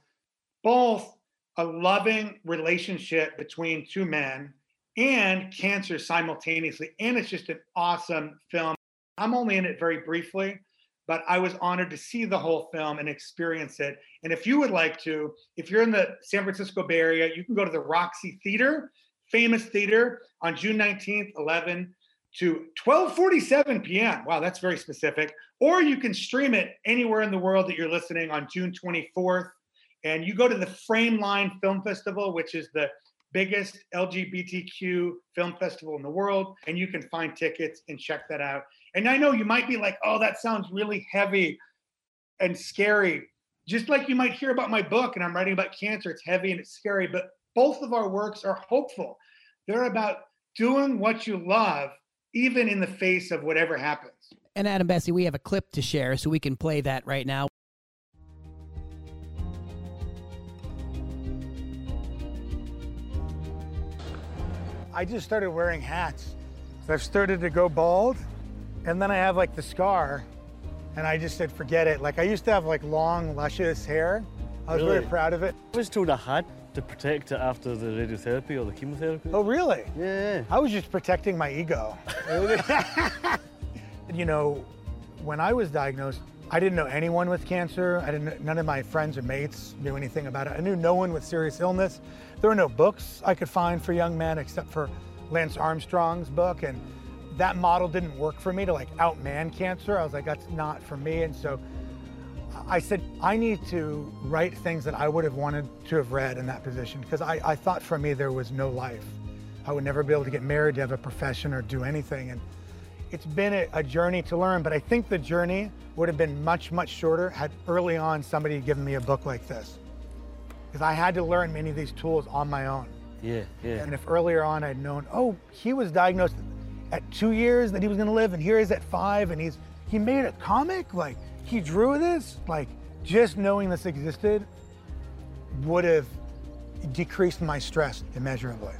both a loving relationship between two men and cancer simultaneously. And it's just an awesome film. I'm only in it very briefly, but I was honored to see the whole film and experience it. And if you would like to, if you're in the San Francisco Bay Area, you can go to the Roxy Theater, famous theater, on June nineteenth, eleven to twelve forty-seven p.m. Wow, that's very specific. Or you can stream it anywhere in the world that you're listening on June twenty-fourth. And you go to the Frameline Film Festival, which is the biggest L G B T Q film festival in the world. And you can find tickets and check that out. And I know you might be like, oh, that sounds really heavy and scary. Just like you might hear about my book, and I'm writing about cancer. It's heavy and it's scary, but both of our works are hopeful. They're about doing what you love, even in the face of whatever happens. And Adam Besse, we have a clip to share, so we can play that right now. I just started wearing hats. So I've started to go bald, and then I have like the scar, and I just said, forget it. Like I used to have like long, luscious hair. I was really, really proud of it. I was told I had to protect it after the radiotherapy or the chemotherapy. Oh, really? Yeah. I was just protecting my ego. You know, when I was diagnosed, I didn't know anyone with cancer. I didn't. None of my friends or mates knew anything about it. I knew no one with serious illness. There were no books I could find for young men except for Lance Armstrong's book, and that model didn't work for me to like outman cancer. I was like, that's not for me. And so I said, I need to write things that I would have wanted to have read in that position, because I, I thought for me there was no life. I would never be able to get married, to have a profession, or do anything. And it's been a, a journey to learn, but I think the journey would have been much, much shorter had early on somebody given me a book like this. Because I had to learn many of these tools on my own. Yeah, yeah. And if earlier on I'd known, oh, he was diagnosed at two years that he was gonna live, and here he is at five, and he's he made a comic, like he drew this, like just knowing this existed would have decreased my stress immeasurably.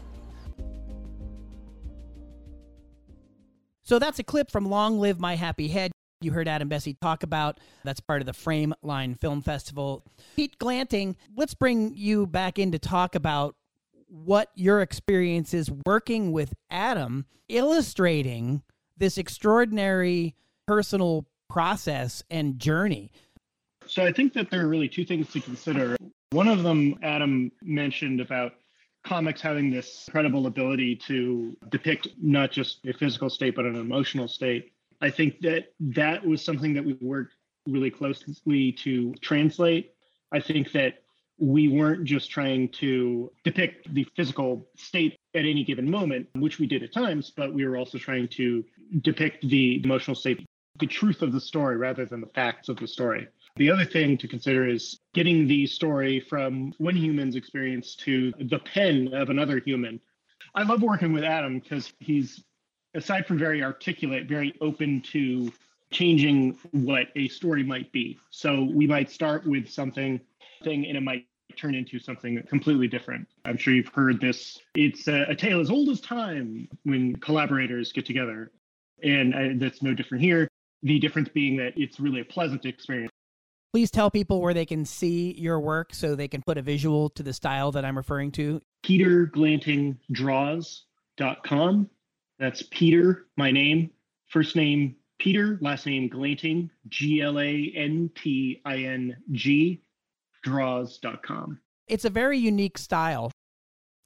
So that's a clip from Long Live My Happy Head. You heard Adam Besse talk about, that's part of the Frameline Film Festival. Pete Glanting, let's bring you back in to talk about what your experience is working with Adam, illustrating this extraordinary personal process and journey. So I think that there are really two things to consider. One of them, Adam mentioned about comics having this incredible ability to depict not just a physical state, but an emotional state. I think that that was something that we worked really closely to translate. I think that we weren't just trying to depict the physical state at any given moment, which we did at times, but we were also trying to depict the emotional state, the truth of the story rather than the facts of the story. The other thing to consider is getting the story from one human's experience to the pen of another human. I love working with Adam because he's, aside from very articulate, very open to changing what a story might be. So we might start with something thing and it might turn into something completely different. I'm sure you've heard this. It's a, a tale as old as time when collaborators get together. And I, that's no different here. The difference being that it's really a pleasant experience. Please tell people where they can see your work so they can put a visual to the style that I'm referring to. peter glanting draws dot com. That's Peter, my name, first name Peter, last name Glanting, G L A N T I N G, draws dot com. It's a very unique style,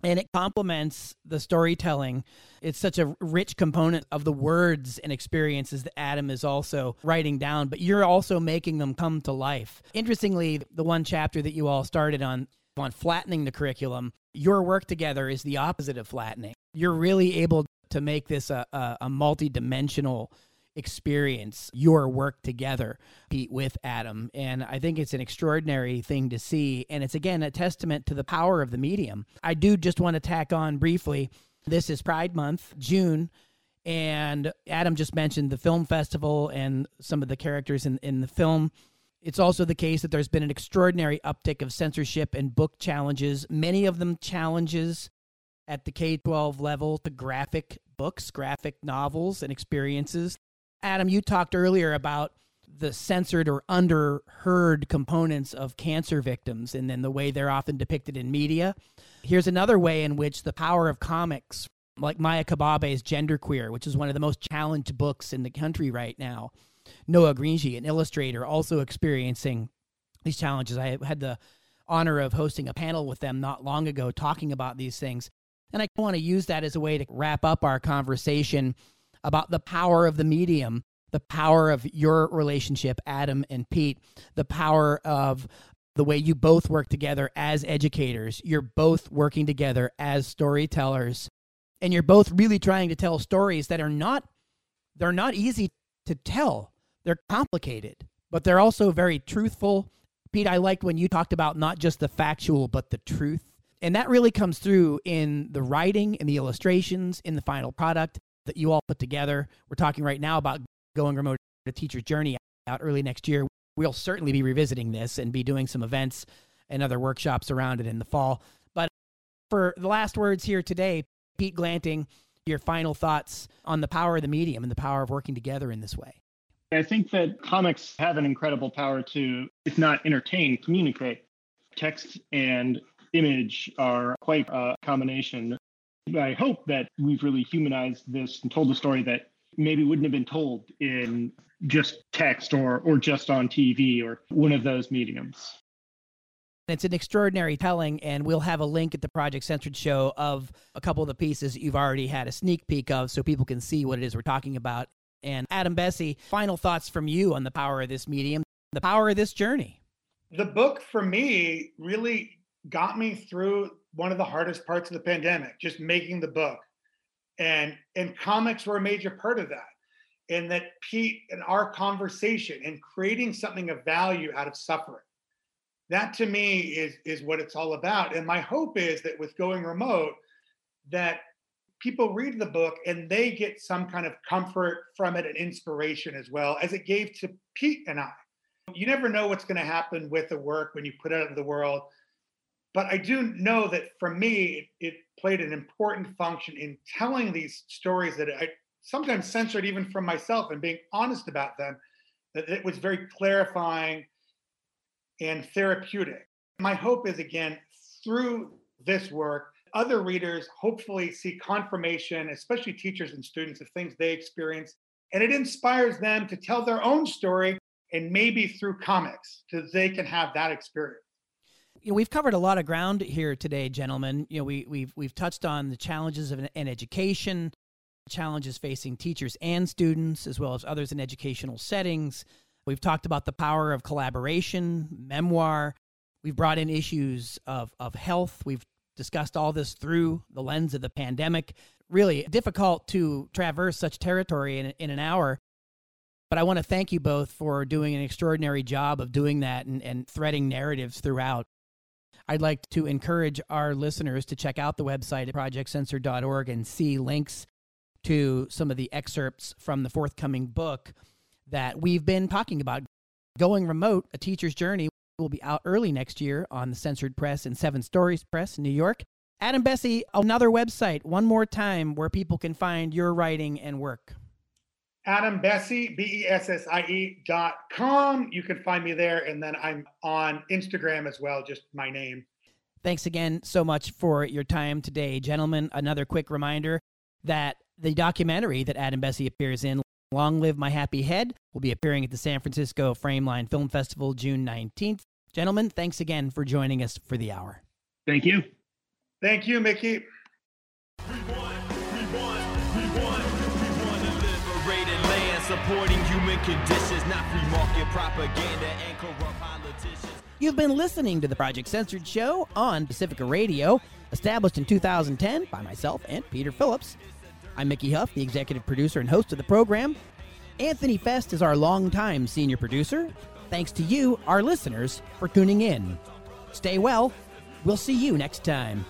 and it complements the storytelling. It's such a rich component of the words and experiences that Adam is also writing down, but you're also making them come to life. Interestingly, the one chapter that you all started on, on flattening the curriculum, your work together is the opposite of flattening. You're really able to make this a, a, a multi-dimensional experience, your work together, Pete, with Adam. And I think it's an extraordinary thing to see. And it's, again, a testament to the power of the medium. I do just want to tack on briefly, this is Pride Month, June, and Adam just mentioned the film festival and some of the characters in, in the film. It's also the case that there's been an extraordinary uptick of censorship and book challenges, many of them challenges at the K twelve level to graphic books, graphic novels, and experiences. Adam, you talked earlier about the censored or underheard components of cancer victims and then the way they're often depicted in media. Here's another way in which the power of comics, like Maya Kababe's Genderqueer, which is one of the most challenged books in the country right now. Noah Greenji, an illustrator, also experiencing these challenges. I had the honor of hosting a panel with them not long ago talking about these things. And I want to use that as a way to wrap up our conversation about the power of the medium, the power of your relationship, Adam and Pete, the power of the way you both work together as educators. You're both working together as storytellers, and you're both really trying to tell stories that are not, they're not easy to tell. They're complicated, but they're also very truthful. Pete, I liked when you talked about not just the factual, but the truth. And that really comes through in the writing, in the illustrations, in the final product that you all put together. We're talking right now about Going Remote, a Teacher's Journey, out early next year. We'll certainly be revisiting this and be doing some events and other workshops around it in the fall. But for the last words here today, Pete Glanting, your final thoughts on the power of the medium and the power of working together in this way. I think that comics have an incredible power to, if not entertain, communicate. Text and image are quite a combination. I hope that we've really humanized this and told a story that maybe wouldn't have been told in just text or or just on T V or one of those mediums. It's an extraordinary telling, and we'll have a link at the Project Censored show of a couple of the pieces that you've already had a sneak peek of so people can see what it is we're talking about. And Adam Besse, final thoughts from you on the power of this medium, the power of this journey. The book for me really got me through one of the hardest parts of the pandemic, just making the book. And and comics were a major part of that. And that Pete and our conversation and creating something of value out of suffering. That to me is, is what it's all about. And my hope is that with Going Remote, that people read the book and they get some kind of comfort from it and inspiration as well, as it gave to Pete and I. You never know what's going to happen with the work when you put it out in the world. But I do know that for me, it, it played an important function in telling these stories that I sometimes censored even from myself and being honest about them, that it was very clarifying and therapeutic. My hope is, again, through this work, other readers hopefully see confirmation, especially teachers and students, of things they experience. And it inspires them to tell their own story, and maybe through comics, so they can have that experience. You know, we've covered a lot of ground here today, gentlemen. You know, we, we've we've touched on the challenges of an, an education, challenges facing teachers and students, as well as others in educational settings. We've talked about the power of collaboration, memoir. We've brought in issues of, of health. We've discussed all this through the lens of the pandemic. Really difficult to traverse such territory in, in an hour. But I want to thank you both for doing an extraordinary job of doing that and, and threading narratives throughout. I'd like to encourage our listeners to check out the website at project censor dot org and see links to some of the excerpts from the forthcoming book that we've been talking about. Going Remote, A Teacher's Journey, will be out early next year on the Censored Press and Seven Stories Press in New York. Adam Besse, another website, one more time, where people can find your writing and work. Adam Besse, B E S S I E dot com. You can find me there. And then I'm on Instagram as well, just my name. Thanks again so much for your time today, gentlemen. Another quick reminder that the documentary that Adam Besse appears in, Long Live My Happy Head, will be appearing at the San Francisco Frameline Film Festival June nineteenth. Gentlemen, thanks again for joining us for the hour. Thank you. Thank you, Mickey. Supporting human conditions, not free market propaganda and corrupt politicians. You've been listening to the Project Censored Show on Pacifica Radio, established in two thousand ten by myself and Peter Phillips. I'm Mickey Huff, the executive producer and host of the program. Anthony Fest is our longtime senior producer. Thanks to you, our listeners, for tuning in. Stay well. We'll see you next time.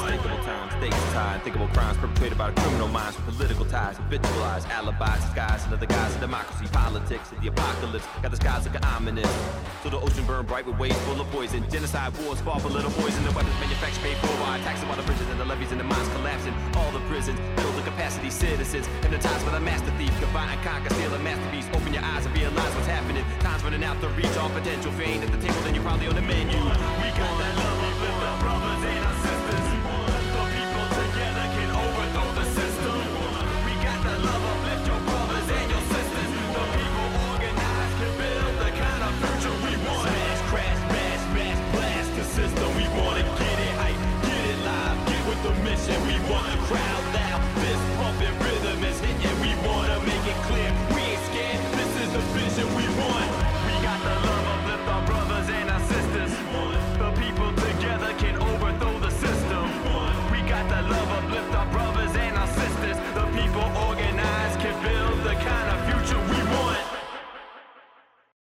Unspeakable times, stakes high, unthinkable crimes perpetrated by the criminal minds with political ties, habitualized alibis, skies another guise of democracy, politics, and the apocalypse. Got the skies looking ominous. So the ocean burned bright with waves full of poison. Genocide wars fought for little boys, and the weapons manufactured paid for by taxes on the bridges and the levees and the mines collapsing. All the prisons, build the capacity, citizens, and the times for the master thief. Combine and conquer, steal a masterpiece. Open your eyes and realize what's happening. Time's running out to reach all potential. If you ain't at the table, then you're probably on the menu. We got that love, we flip our brothers in us.